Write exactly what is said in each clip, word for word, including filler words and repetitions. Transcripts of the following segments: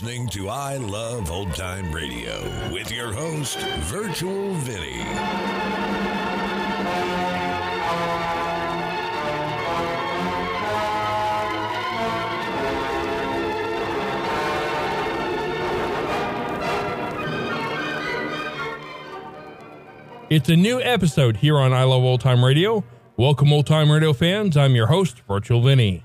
listening to I Love Old Time Radio with your host, Virtual Vinny. It's a new episode here on I Love Old Time Radio. Welcome, Old Time Radio fans. I'm your host, Virtual Vinny.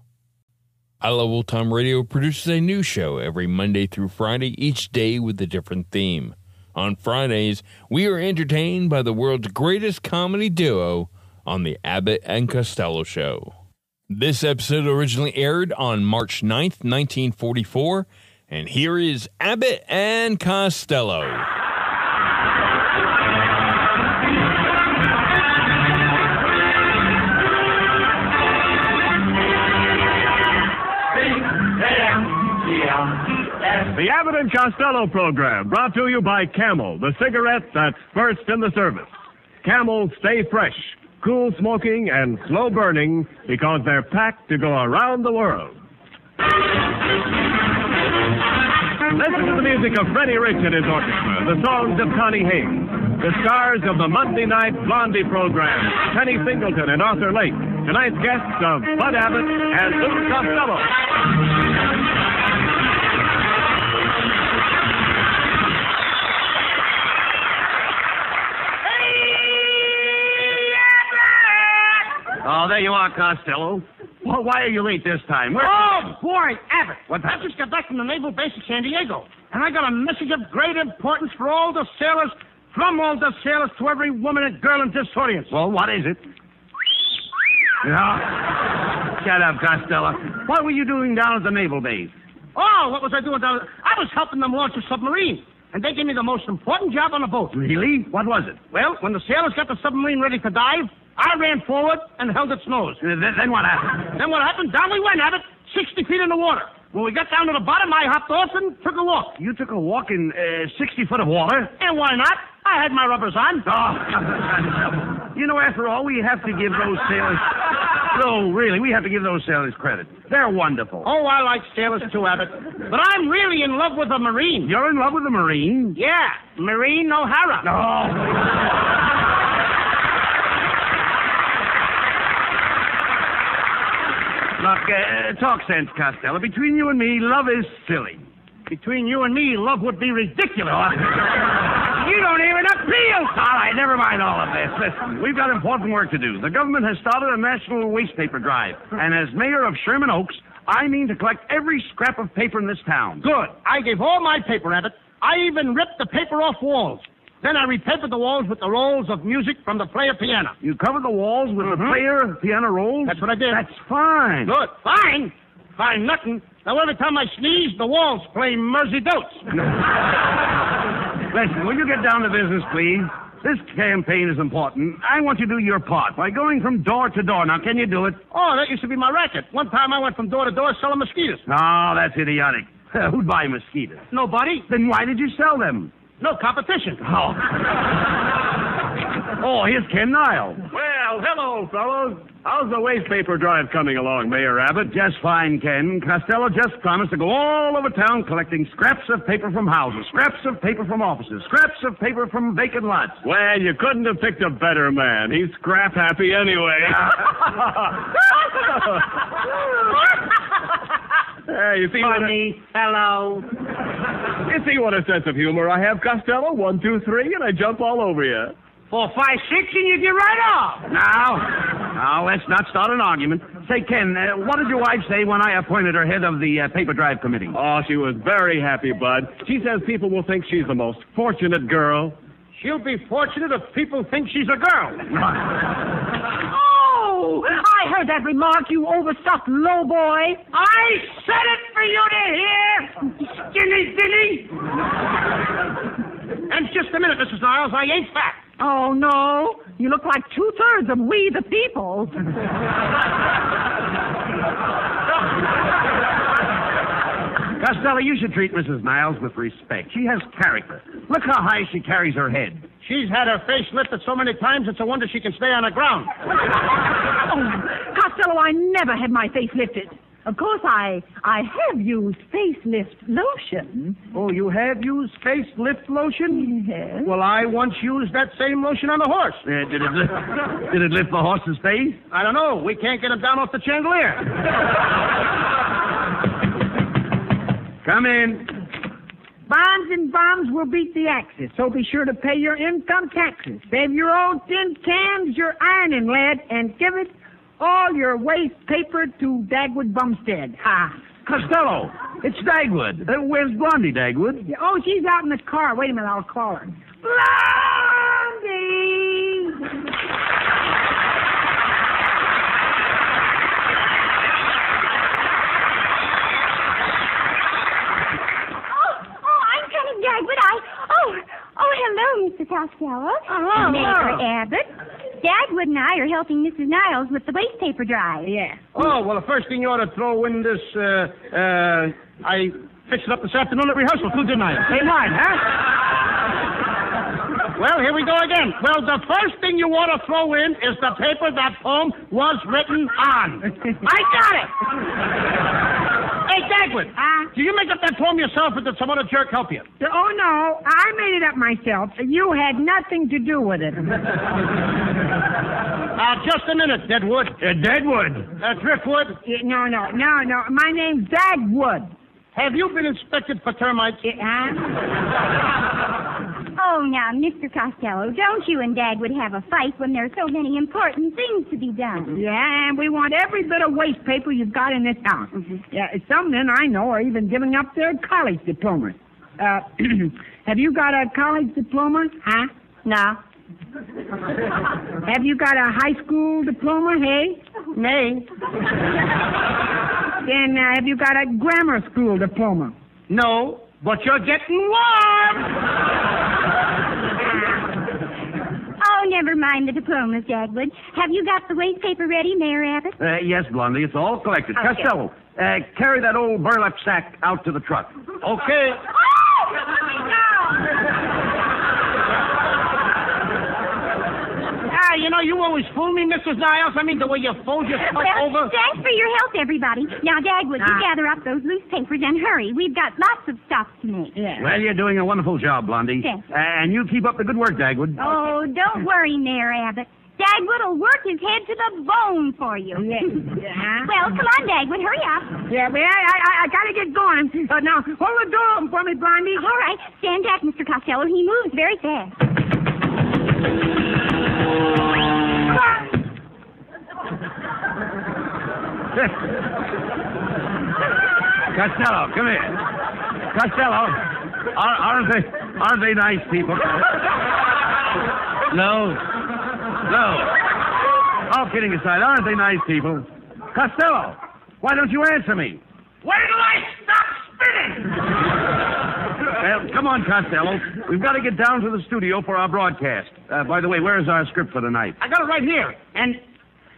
I Love Old Time Radio produces a new show every Monday through Friday, each day with a different theme. On Fridays, we are entertained by the world's greatest comedy duo on the Abbott and Costello Show. This episode originally aired on March ninth, nineteen forty-four, and here is Abbott and Costello. The Abbott and Costello program, brought to you by Camel, the cigarette that's first in the service. Camel, stay fresh, cool smoking, and slow burning because they're packed to go around the world. Listen to the music of Freddie Rich and his orchestra, the songs of Connie Hayes, the stars of the Monday night Blondie program, Penny Singleton and Arthur Lake, tonight's guests of Bud Abbott and Lou Costello. Oh, there you are, Costello. Well, why are you late this time? Where... Oh, boy, Abbott. What happened? I just got back from the Naval Base in San Diego, and I got a message of great importance for all the sailors, from all the sailors to every woman and girl in this audience. Well, what is it? Yeah. Shut up, Costello. What were you doing down at the Naval Base? Oh, what was I doing down there? I was helping them launch a submarine. And they gave me the most important job on the boat. Really? What was it? Well, when the sailors got the submarine ready to dive, I ran forward and held its nose. Uh, then, then what happened? Then what happened? Down we went, Abbott, sixty feet in the water. When we got down to the bottom, I hopped off and took a walk. You took a walk in uh, sixty foot of water? And why not? I had my rubbers on. Oh, you know, after all, we have to give those sailors... No, really, we have to give those sailors credit. They're wonderful. Oh, I like sailors too, Abbott. But I'm really in love with a Marine. You're in love with a Marine? Yeah, Marine O'Hara. No. Oh. Look, uh, talk sense, Costello. Between you and me, love is silly. Between you and me, love would be ridiculous. You don't even appeal. All right, never mind all of this. Listen, we've got important work to do. The government has started a national waste paper drive. And as mayor of Sherman Oaks, I mean to collect every scrap of paper in this town. Good. I gave all my paper, Abbott. I even ripped the paper off walls. Then I repapered the walls with the rolls of music from the player piano. You covered the walls with mm-hmm. the player piano rolls? That's what I did. That's fine. Good. Fine? Fine nothing. Now, every time I sneeze, the walls play Mairzy Doats. Listen, will you get down to business, please? This campaign is important. I want you to do your part by going from door to door. Now, can you do it? Oh, that used to be my racket. One time I went from door to door selling mosquitoes. Oh, that's idiotic. Who'd buy mosquitoes? Nobody. Then why did you sell them? No competition. Oh. Oh, here's Ken Niles. Well, hello, fellows. How's the waste paper drive coming along, Mayor Abbott? Just fine, Ken. Costello just promised to go all over town collecting scraps of paper from houses, scraps of paper from offices, scraps of paper from vacant lots. Well, you couldn't have picked a better man. He's scrap happy anyway. Hey, you see Funny. What a... Hello. You see what a sense of humor I have, Costello? One, two, three, and I jump all over you. Four, five, six, and you get right off. Now, now, let's not start an argument. Say, Ken, uh, what did your wife say when I appointed her head of the uh, paper drive committee? Oh, she was very happy, Bud. She says people will think she's the most fortunate girl. She'll be fortunate if people think she's a girl. Oh, I heard that remark, you overstuffed lowboy. I said it for you to hear, skinny dinny. And just a minute, Missus Niles, I ain't fat. Oh, no. You look like two-thirds of we the people. Costello, you should treat Missus Niles with respect. She has character. Look how high she carries her head. She's had her face lifted so many times, it's a wonder she can stay on the ground. Oh, Costello, I never had my face lifted. Of course, I I have used facelift lotion. Oh, you have used facelift lotion? Yes. Well, I once used that same lotion on a horse. Uh, did, it lift, did it lift the horse's face? I don't know. We can't get him down off the chandelier. Come in. Bonds and bombs will beat the axis, so be sure to pay your income taxes. Save your old tin cans, your iron and lead, and give it all your waste paper to Dagwood Bumstead. Ha. Costello, it's Dagwood. Uh, where's Blondie, Dagwood? Oh, she's out in the car. Wait a minute, I'll call her. Blondie! Oh, oh, I'm coming, Dagwood. I, oh, oh, hello, Mister Costello. Hello. Neighbor Abbott. Dagwood and I are helping Missus Niles with the waste paper drive. Yeah. Oh, well, the first thing you ought to throw in this, uh, uh, I fixed it up this afternoon at rehearsal, too, didn't I? Same line, huh? Well, here we go again. Well, the first thing you want to throw in is the paper that poem was written on. I got it! Hey, Dagwood, uh, do you make up that poem yourself or did some other jerk help you? Oh, no, I made it up myself. You had nothing to do with it. Uh, just a minute, Deadwood. Uh, Deadwood? Uh, Driftwood? Uh, no, no, no, no. My name's Dagwood. Have you been inspected for termites? Uh, huh? Oh, now, Mister Costello, don't you and Dagwood have a fight when there's so many important things to be done? Yeah, and we want every bit of waste paper you've got in this house. Mm-hmm. Yeah, some men I know are even giving up their college diplomas. Uh, have you got a college diploma? Huh? No. Have you got a high school diploma, hey? Nay. Then uh, have you got a grammar school diploma? No, but you're getting warm. Oh, never mind the diplomas, Dagwood. Have you got the waste paper ready, Mayor Abbott? Uh, yes, Blondie, it's all collected. Okay. Costello, uh, carry that old burlap sack out to the truck. Okay. Oh! No! Ah, you know, you always fool me, Missus Niles. I mean, the way you fold yourself well, over. Thanks for your help, everybody. Now, Dagwood, ah. you gather up those loose papers and hurry. We've got lots of stuff to make. Yeah. Well, you're doing a wonderful job, Blondie. Thanks. And you keep up the good work, Dagwood. Oh, don't worry, Mayor Abbott. Dagwood will work his head to the bone for you. Yeah. Yeah. Well, come on, Dagwood, hurry up. Yeah, well, I, I, I gotta get going. Uh, now, hold the door open for me, Blondie. All right. Stand back, Mister Costello. He moves very fast. Costello, come here. Costello, are, aren't they aren't they nice people? No, no. All kidding aside, aren't they nice people? Costello, why don't you answer me? Where do I stop spinning? Well, come on, Costello. We've got to get down to the studio for our broadcast. Uh, by the way, where is our script for tonight? I got it right here. And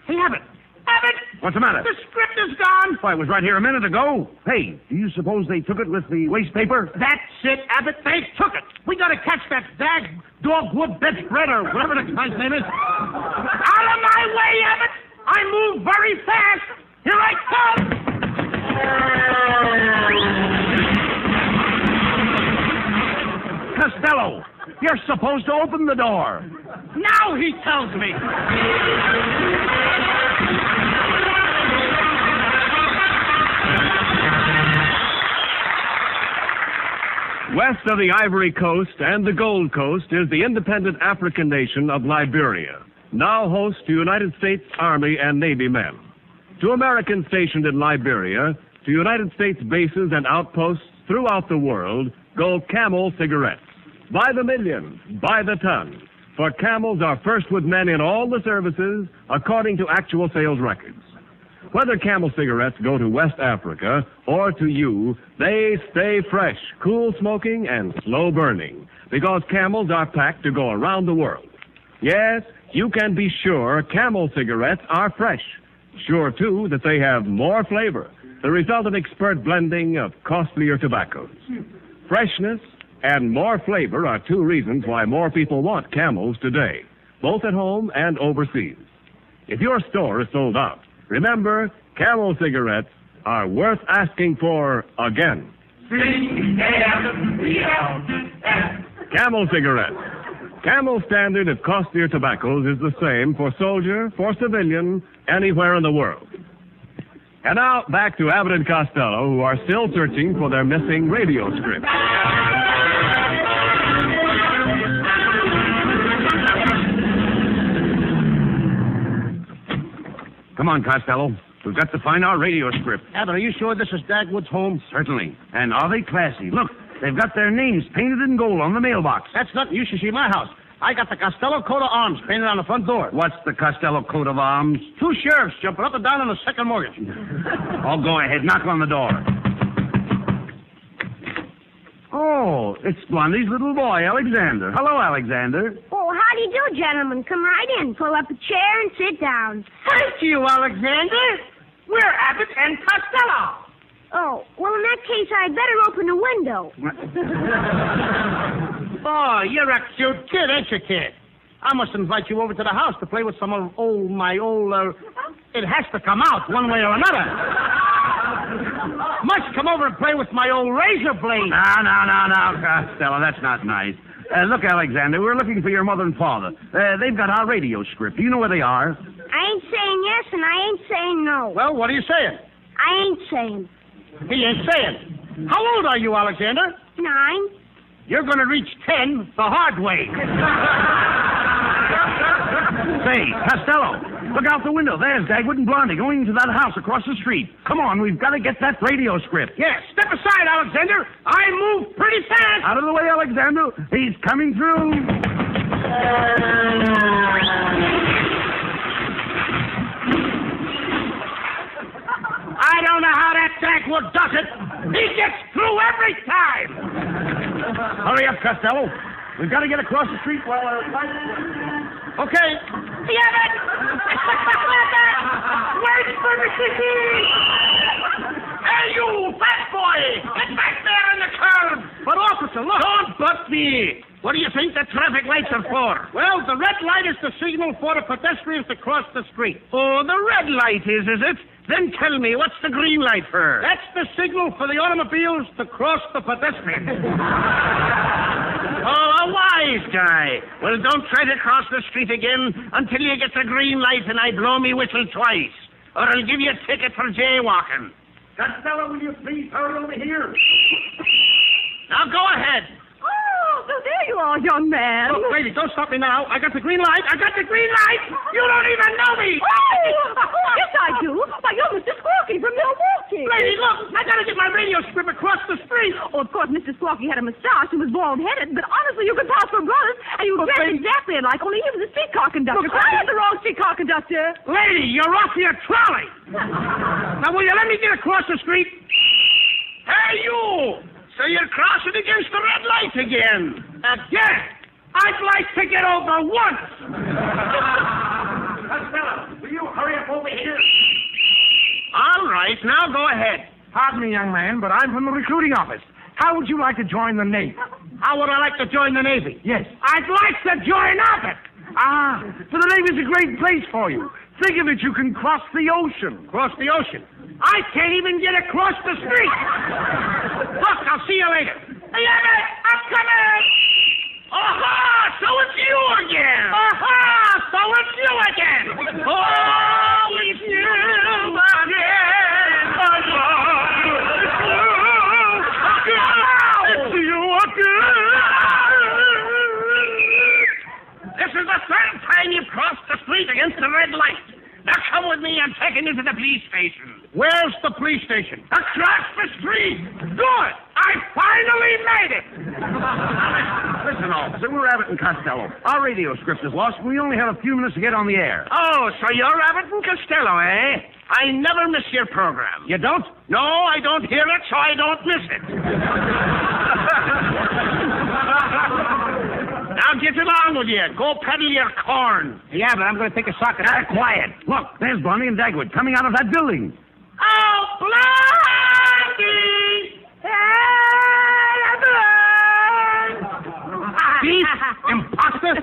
hey, Abbott. Abbott! What's the matter? The script is gone. Why, it was right here a minute ago. Hey, do you suppose they took it with the waste paper? That's it, Abbott. They took it. We got to catch that dag dogwood bitch bread or whatever the guy's name is. Out of my way, Abbott! I move very fast. Here I come. Costello, you're supposed to open the door. Now he tells me. West of the Ivory Coast and the Gold Coast is the independent African nation of Liberia, now host to United States Army and Navy men. To Americans stationed in Liberia, to United States bases and outposts throughout the world, go Camel cigarettes. By the million, by the ton, for Camels are first-with men in all the services according to actual sales records. Whether Camel cigarettes go to West Africa or to you, they stay fresh, cool smoking, and slow burning, because Camels are packed to go around the world. Yes, you can be sure Camel cigarettes are fresh. Sure, too, that they have more flavor, the result of expert blending of costlier tobaccos. Freshness and more flavor are two reasons why more people want Camels today, both at home and overseas. If your store is sold out, remember, Camel cigarettes are worth asking for again. C A M E L S Camel cigarettes. Camel's standard of costlier tobaccos is the same for soldier, for civilian, anywhere in the world. And now, back to Abbott and Costello, who are still searching for their missing radio script. Come on, Costello. We've got to find our radio script. Abbott, are you sure this is Dagwood's home? Certainly. And are they classy? Look. They've got their names painted in gold on the mailbox. That's nothing. You should see my house. I got the Costello coat of arms painted on the front door. What's the Costello coat of arms? Two sheriffs jumping up and down on a second mortgage. Oh, go ahead. Knock on the door. Oh, it's Blondie's little boy, Alexander. Hello, Alexander. Oh, how do you do, gentlemen? Come right in. Pull up a chair and sit down. Thank you, Alexander. We're Abbott and Costello. Oh, well, in that case, I'd better open the window. Oh, you're a cute kid, ain't you, kid? I must invite you over to the house to play with some of old, my old, uh, it has to come out one way or another. Must come over and play with my old razor blade. No, no, no, no, Costello, that's not nice. Uh, look, Alexander, we're looking for your mother and father. Uh, they've got our radio script. Do you know where they are? I ain't saying yes, and I ain't saying no. Well, what are you saying? I ain't saying. He ain't saying. How old are you, Alexander? Nine. You're going to reach ten the hard way. Say, Costello, look out the window. There's Dagwood and Blondie going to that house across the street. Come on, we've got to get that radio script. Yes, yeah, step aside, Alexander. I move pretty fast. Out of the way, Alexander. He's coming through. I don't know how that Dagwood does it. He gets through every time. Hurry up, Costello. We've got to get across the street while... Uh, okay. Damn it! Wait for me! Hey, you, fat boy! Get back there in the curb! But, officer, look! Don't butt me! What do you think the traffic lights are for? Well, the red light is the signal for the pedestrians to cross the street. Oh, the red light is, is it? Then tell me, what's the green light for? That's the signal for the automobiles to cross the pedestrians. Oh, a wise guy. Well, don't try to cross the street again until you get the green light and I blow me whistle twice, or I'll give you a ticket for jaywalking. Costello, will you please hurry over here? Now, go ahead. Oh, so there you are, young man. Look, lady, don't stop me now. I got the green light. I got the green light. You don't even know me. Oh, yes, I do. Why, you're Mister Squawky from Milwaukee. Lady, look, I got to get my radio script across the street. Oh, of course, Mister Squawky had a mustache and was bald-headed, but honestly, you could pass for brothers, and you were dressed lady... exactly alike, only he was a streetcar conductor. Look, I had the wrong streetcar conductor. Lady, you're off your trolley. Now, will you let me get across the street? Hey, you! So you're crossing against the red light again. Again? I'd like to get over once. Costello, will you hurry up over here? All right, now go ahead. Pardon me, young man, but I'm from the recruiting office. How would you like to join the Navy? How would I like to join the Navy? Yes. I'd like to join Abbott. Ah, so the Navy's a great place for you. Think of it, you can cross the ocean. Cross the ocean? I can't even get across the street. Look, I'll see you later. Hey, Abbott, I'm coming. Aha, so it's you again. Aha, so it's you again. Oh, it's you again. Aha, it's you again. This is the third time you've crossed the street against the red light. Now come with me. I'm taking you to the police station. Where's the police station? Across the street. Good. I finally made it. Listen, officer, we're Abbott and Costello. Our radio script is lost, and we only have a few minutes to get on the air. Oh, so you're Abbott and Costello, eh? I never miss your program. You don't? No, I don't hear it, so I don't miss it. Now get along told you. Go peddle your corn. Yeah, but I'm going to take a sock at that. Quiet. Look, there's Blondie and Dagwood coming out of that building. Oh, Blondie! Thief? Imposter?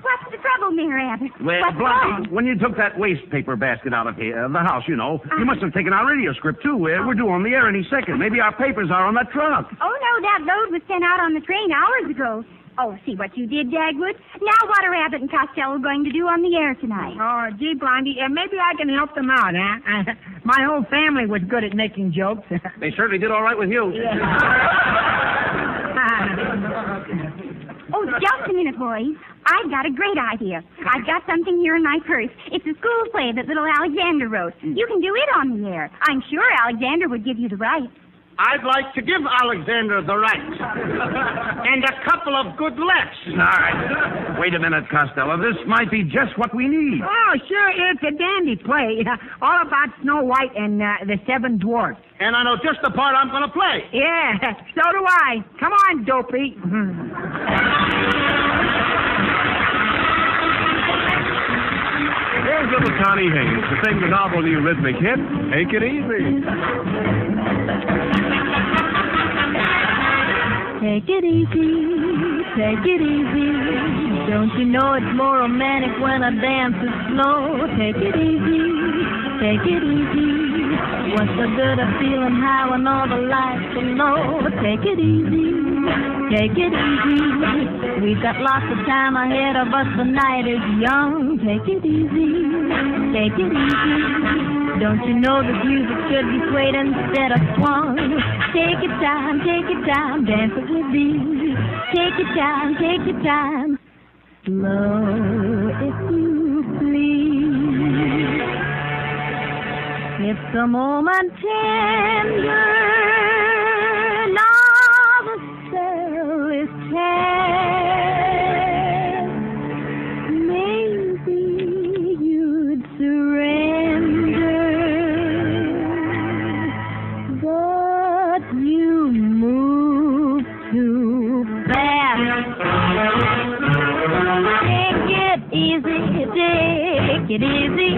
What's the trouble, Mayor Abbott? Well, What's Blondie, wrong? When you took that waste paper basket out of here, the house, you know, uh-huh. you must have taken our radio script, too. We're, oh. we're due on the air any second. Maybe our papers are on that truck. Oh, no, that load was sent out on the train hours ago. Oh, see what you did, Dagwood. Now what are Abbott and Costello going to do on the air tonight? Oh, gee, Blondie, uh, maybe I can help them out, huh? My whole family was good at making jokes. They certainly did all right with you. Yeah. Oh, just a minute, boys. I've got a great idea. I've got something here in my purse. It's a school play that little Alexander wrote. You can do it on the air. I'm sure Alexander would give you the rights. I'd like to give Alexander the rights. And a couple of good laughs. All right. Wait a minute, Costello. This might be just what we need. Oh, sure. It's a dandy play. All about Snow White and uh, the Seven Dwarfs. And I know just the part I'm going to play. Yeah, so do I. Come on, Dopey. Here's little Connie Hayes to sing the novel new rhythmic hit, Take It Easy. Take it easy, take it easy. Don't you know it's more romantic when I dance it slow? Take it easy, take it easy. What's the good of feeling high when all the lights are low? Take it easy, take it easy. We've got lots of time ahead of us, the night is young. Take it easy, take it easy. Don't you know this music should be swayed instead of swung? Take your time, take your time, dance it. Take your time, take your time. Slow, if you please. It's a moment tender, now the soul is tender. Maybe you'd surrender, but you move too fast. Take it easy, take it easy.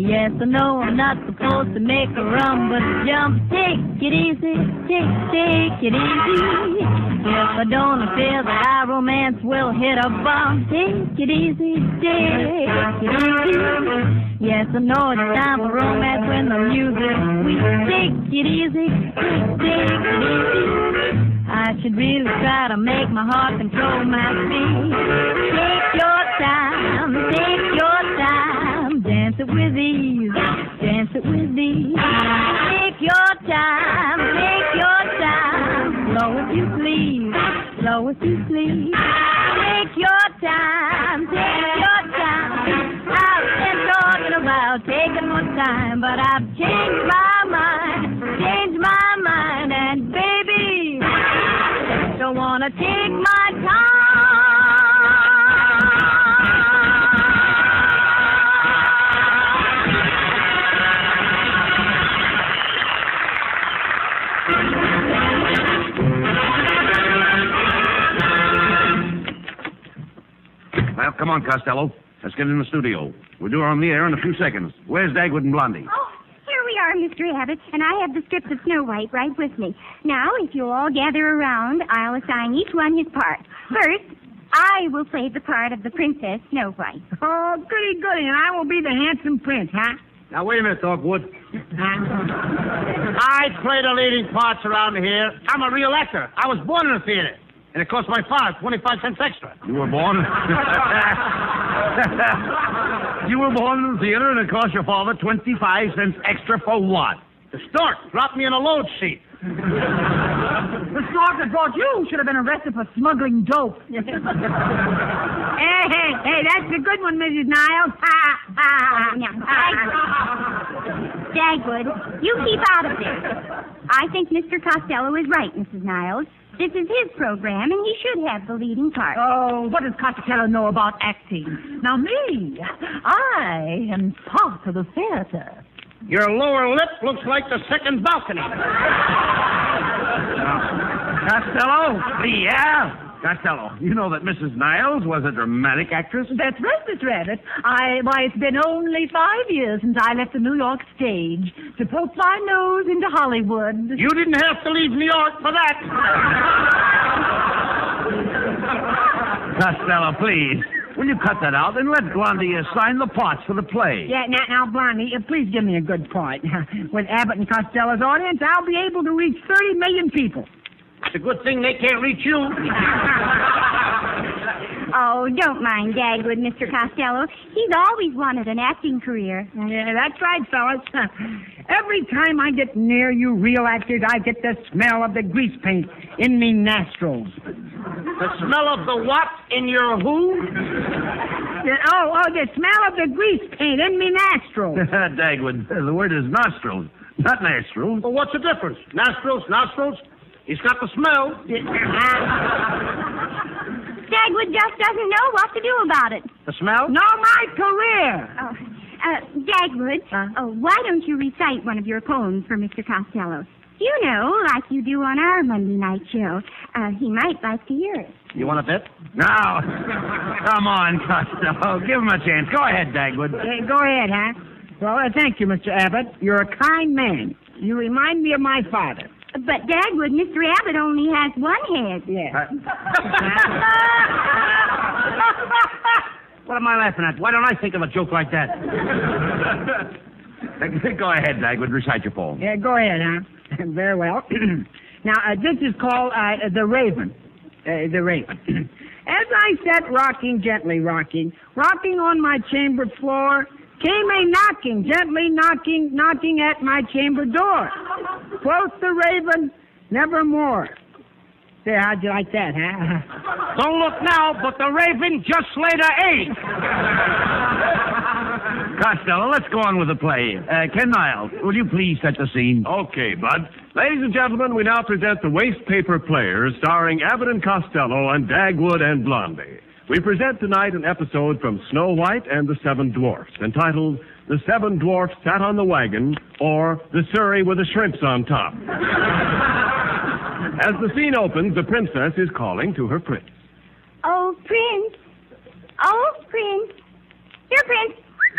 Yes, I know I'm not supposed to make a run, but jump. Take it easy, take, take it easy. If I don't feel that our romance will hit a bump, take it easy, take it easy. Yes, I know it's time for romance when the music's sweet. Take it easy, take, take it easy. I should really try to make my heart control my feet. Take your time, take your time. Dance it with ease, dance it with ease. Take your time, take your time. Slow if you please, slow if you please. Take your time, take your time. I've been talking about taking more time, but I've changed my mind, changed my mind, and baby, I wanna take my time. Well, come on, Costello. Let's get in the studio. We'll do it on the air in a few seconds. Where's Dagwood and Blondie? Oh. Mister Abbott, and I have the script of Snow White right with me. Now, if you'll all gather around, I'll assign each one his part. First, I will play the part of the Princess Snow White. Oh, goody, goody, and I will be the handsome prince, huh? Now, wait a minute, Dogwood. I play the leading parts around here. I'm a real actor. I was born in a theater. And it cost my father twenty-five cents extra. You were born? You were born in the theater and it cost your father twenty-five cents extra for what? The stork dropped me in a load sheet. The stork that brought you should have been arrested for smuggling dope. hey, hey, hey, that's a good one, Missus Niles. Ha, ha, ha. Dagwood, you keep out of this. I think Mister Costello is right, Missus Niles. This is his program, and he should have the leading part. Oh, what does Costello know about acting? Now, me, I am part of the theater. Your lower lip looks like the second balcony. Costello? Yeah? Costello, you know that Missus Niles was a dramatic actress? That's right, Miss Rabbit. I, why, it's been only five years since I left the New York stage to poke my nose into Hollywood. You didn't have to leave New York for that. Costello, please. Will you cut that out and let Blondie assign the parts for the play? Yeah, now, now Blondie, uh, please give me a good part. With Abbott and Costello's audience, I'll be able to reach thirty million people. It's a good thing they can't reach you. Oh, don't mind Dagwood, Mister Costello. He's always wanted an acting career. Yeah, that's right, fellas. Every time I get near you real actors, I get the smell of the grease paint in me nostrils. The smell of the what in your who? The, oh, oh, the smell of the grease paint in me nostrils. Dagwood, the word is nostrils, not nostrils. Well, what's the difference? Nostrils, nostrils? It's not the smell. Dagwood just doesn't know what to do about it. The smell? No, my career. Oh, uh, Dagwood, huh? oh, why don't you recite one of your poems for Mister Costello? You know, like you do on our Monday night show. Uh, he might like to hear it. You want a bit? No. Come on, Costello. Give him a chance. Go ahead, Dagwood. Uh, go ahead, huh? Well, uh, thank you, Mister Abbott. You're a kind man. You remind me of my father. But, Dagwood, Mister Abbott only has one head. Yeah. Uh, what am I laughing at? Why don't I think of a joke like that? Go ahead, Dagwood. Recite your poem. Yeah, go ahead, huh? Very well. Now, uh, this is called uh, The Raven. Uh, the Raven. As I sat rocking, gently rocking, rocking on my chamber floor, came a knocking, gently knocking, knocking at my chamber door. Quoth the raven, nevermore. There, how'd you like that, huh? Don't look now, but the raven just laid an egg. Costello, let's go on with the play. Uh, Ken Niles, will you please set the scene? Okay, Bud. Ladies and gentlemen, we now present The Waste Paper Players, starring Abbott and Costello and Dagwood and Blondie. We present tonight an episode from Snow White and the Seven Dwarfs, entitled The Seven Dwarfs Sat on the Wagon, or The Surrey with the Shrimps on Top. As the scene opens, the princess is calling to her prince. Oh, prince. Oh, prince. Here, prince.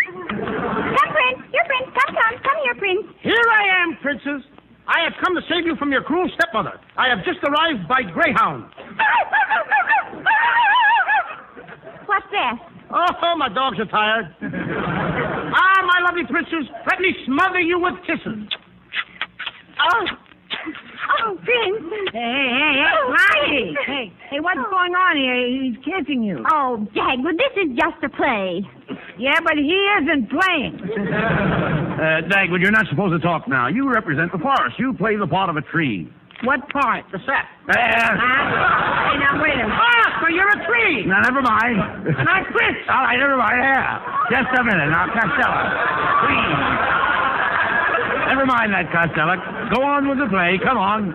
Come, prince. Here, prince. Come, come. Come here, prince. Here I am, princess. I have come to save you from your cruel stepmother. I have just arrived by Greyhound. What's that? Oh, my dogs are tired. Ah, my lovely princess, let me smother you with kisses. Oh, oh, prince. Hey, hey, hey, hey, oh, Blondie. Hey, hey, what's oh. going on here? He's kissing you. Oh, Dagwood, this is just a play. Yeah, but he isn't playing. uh, Dagwood, you're not supposed to talk now. You represent the forest. You play the part of a tree. What part? The sap. Uh, huh? Hey, now, wait a minute. Ah, so you're a tree. Now, never mind. And I'm Chris. All right, never mind. Yeah. Just a minute. Now, Costello, please. Never mind that, Costello. Go on with the play. Come on.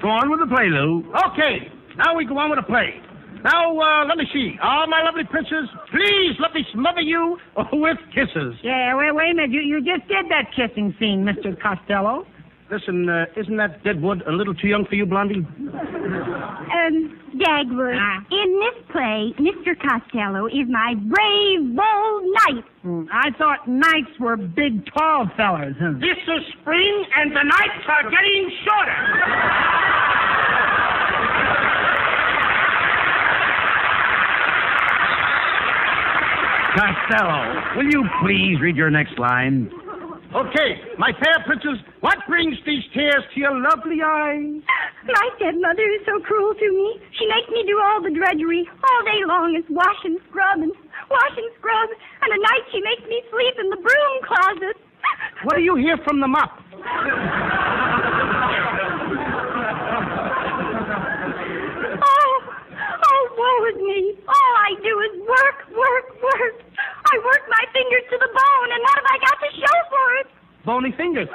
Go on with the play, Lou. Okay. Now we go on with the play. Now, uh, let me see. Oh, my lovely princess, please let me smother you with kisses. Yeah, wait, wait a minute. You, you just did that kissing scene, Mister Costello. Listen, uh, isn't that Deadwood a little too young for you, Blondie? Um, Dagwood, ah. in this play, Mister Costello is my brave, bold knight. Mm, I thought knights were big, tall fellas. Huh? This is spring, and the nights are getting shorter. Costello, will you please read your next line? Okay, my fair princess, what brings these tears to your lovely eyes? My stepmother is so cruel to me. She makes me do all the drudgery. All day long is wash and scrub and wash and scrub. And at night she makes me sleep in the broom closet. What do you hear from the mop? oh, oh, woe is me. All I do is work, work, work. I work my fingers to the bone, and what have I got to show for it? Bony fingers.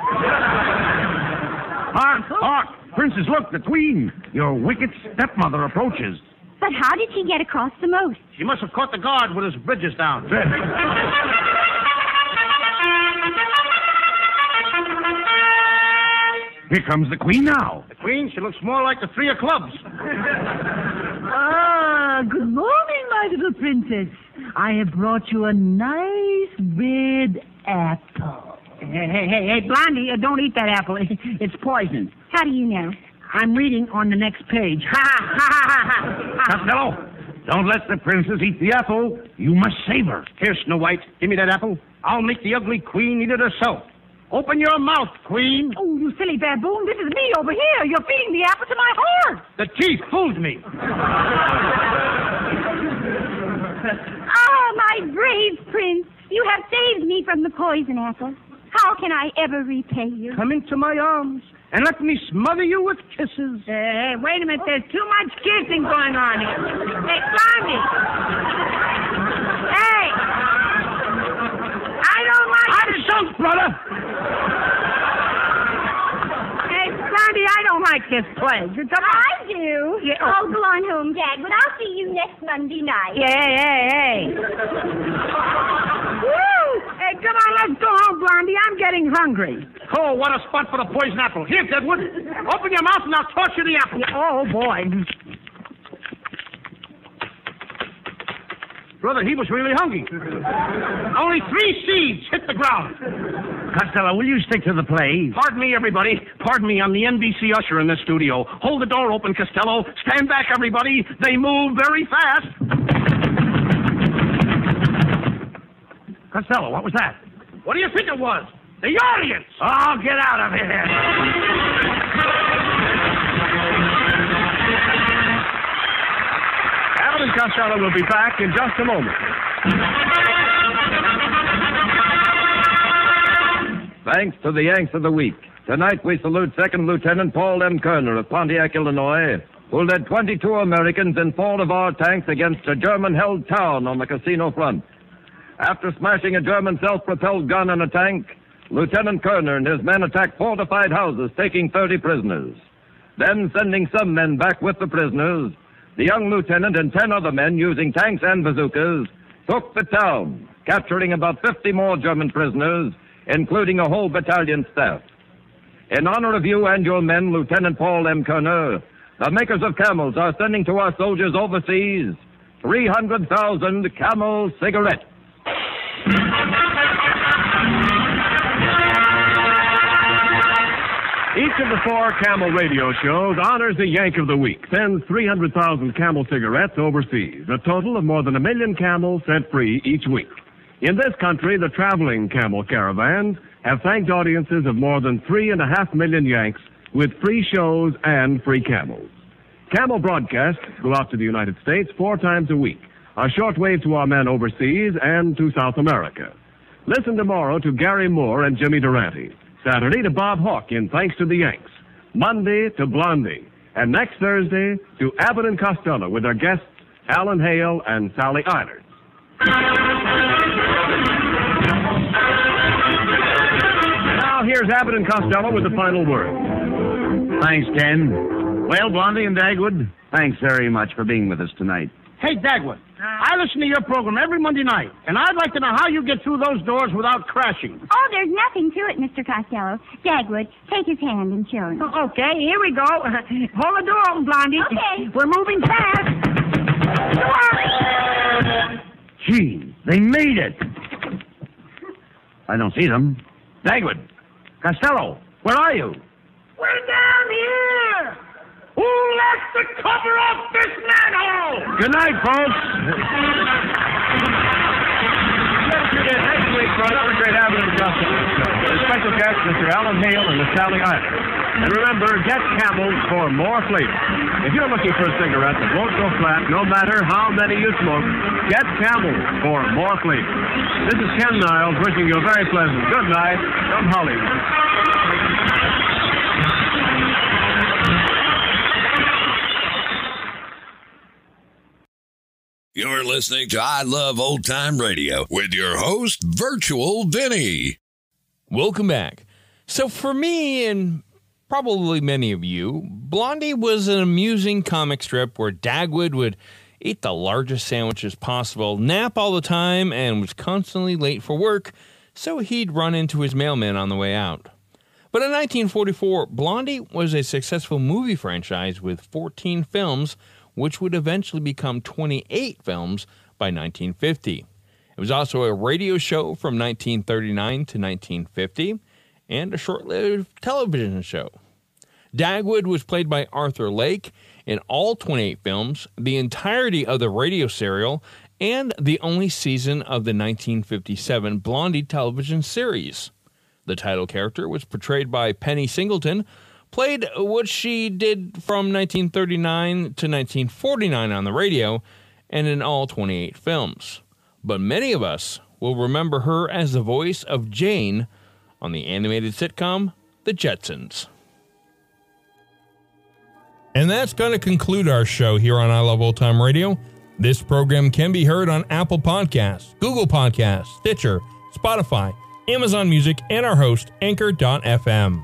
Hark, hark. Princess, look, the queen. Your wicked stepmother approaches. But how did she get across the moat? She must have caught the guard with his bridges down. Here comes the queen now. The queen? She looks more like the three of clubs. Ah, good morning, my little princess. I have brought you a nice red apple. Hey, hey, hey, hey, Blondie, don't eat that apple. It's poisoned. How do you know? I'm reading on the next page. Ha, ha, ha, ha, ha. Costello, don't let the princess eat the apple. You must save her. Here, Snow White, give me that apple. I'll make the ugly queen eat it herself. Open your mouth, queen. Oh, you silly baboon. This is me over here. You're feeding the apple to my horse. The chief fooled me. Oh, my brave prince. You have saved me from the poison apple. How can I ever repay you? Come into my arms and let me smother you with kisses. Hey, hey, wait a minute. There's too much kissing going on here. Hey, Blondie. Hey. I don't like... I'm sunk, brother. Hey, Blondie, I don't like this place. It's a... I do. Yeah. Oh, go on home, Dad, but I'll see you next Monday night. Yeah, hey, hey, hey. Hey, come on, let's go home, Blondie. I'm getting hungry. Oh, what a spot for the poison apple. Here, Deadwood, open your mouth and I'll toss you the apple. Oh, boy. Brother, he was really hungry. Only three seeds hit the ground. Costello, will you stick to the play? Pardon me, everybody. Pardon me, I'm the N B C usher in this studio. Hold the door open, Costello. Stand back, everybody. They move very fast. Costello, what was that? What do you think it was? The audience! Oh, get out of here! Abbott and Costello will be back in just a moment. Thanks to the Yanks of the Week. Tonight we salute Second Lieutenant Paul M. Kerner of Pontiac, Illinois, who led twenty-two Americans in fall of our tanks against a German-held town on the Casino front. After smashing a German self-propelled gun in a tank, Lieutenant Kerner and his men attacked fortified houses, taking thirty prisoners. Then, sending some men back with the prisoners, the young lieutenant and ten other men, using tanks and bazookas, took the town, capturing about fifty more German prisoners, including a whole battalion staff. In honor of you and your men, Lieutenant Paul M. Kerner, the makers of camels are sending to our soldiers overseas three hundred thousand camel cigarettes. Each of the four Camel radio shows honors the Yank of the Week, sends three hundred thousand Camel cigarettes overseas, a total of more than a million camels set free each week. In this country, the traveling camel caravans have thanked audiences of more than three and a half million Yanks with free shows and free camels. Camel broadcasts go out to the United States four times a week, a shortwave to our men overseas and to South America. Listen tomorrow to Garry Moore and Jimmy Durante. Saturday to Bob Hawk in Thanks to the Yanks. Monday to Blondie. And next Thursday to Abbott and Costello with their guests Alan Hale and Sally Eilers. Now here's Abbott and Costello with the final word. Thanks, Ken. Well, Blondie and Dagwood, thanks very much for being with us tonight. Hey, Dagwood, I listen to your program every Monday night, and I'd like to know how you get through those doors without crashing. Oh, there's nothing to it, Mister Costello. Dagwood, take his hand and show him. Okay, here we go. Hold the door open, Blondie. Okay. We're moving fast. Gee, they made it. I don't see them. Dagwood, Costello, where are you? We're down here. Who left the cover off this manhole? Good night, folks. Next week for another great Abbott and Costello show with special guests Mister Alan Hale and Miss Sally Eilers. And remember, get Camels for more flavor. If you're looking for a cigarette that won't go flat, no matter how many you smoke, get Camels for more flavor. This is Ken Niles wishing you a very pleasant good night from Hollywood. You're listening to I Love Old Time Radio with your host, Virtual Vinny. Welcome back. So for me, and probably many of you, Blondie was an amusing comic strip where Dagwood would eat the largest sandwiches possible, nap all the time, and was constantly late for work, so he'd run into his mailman on the way out. But in nineteen forty-four, Blondie was a successful movie franchise with fourteen films, which would eventually become twenty-eight films by nineteen fifty. It was also a radio show from nineteen thirty-nine to nineteen fifty, and a short-lived television show. Dagwood was played by Arthur Lake in all twenty-eight films, the entirety of the radio serial, and the only season of the nineteen fifty-seven Blondie television series. The title character was portrayed by Penny Singleton, played what she did from nineteen thirty-nine to nineteen forty-nine on the radio, and in all twenty-eight films. But many of us will remember her as the voice of Jane on the animated sitcom The Jetsons. And that's going to conclude our show here on I Love Old Time Radio. This program can be heard on Apple Podcasts, Google Podcasts, Stitcher, Spotify, Amazon Music, and our host, Anchor dot f m.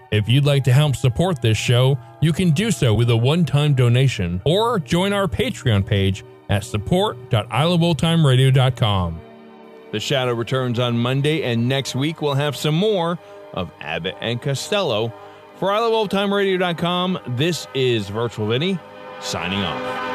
If you'd like to help support this show, you can do so with a one-time donation or join our Patreon page at support dot i love old time radio dot com. The Shadow returns on Monday, and next week we'll have some more of Abbott and Costello. For i love old time radio dot com, this is Virtual Vinny, signing off.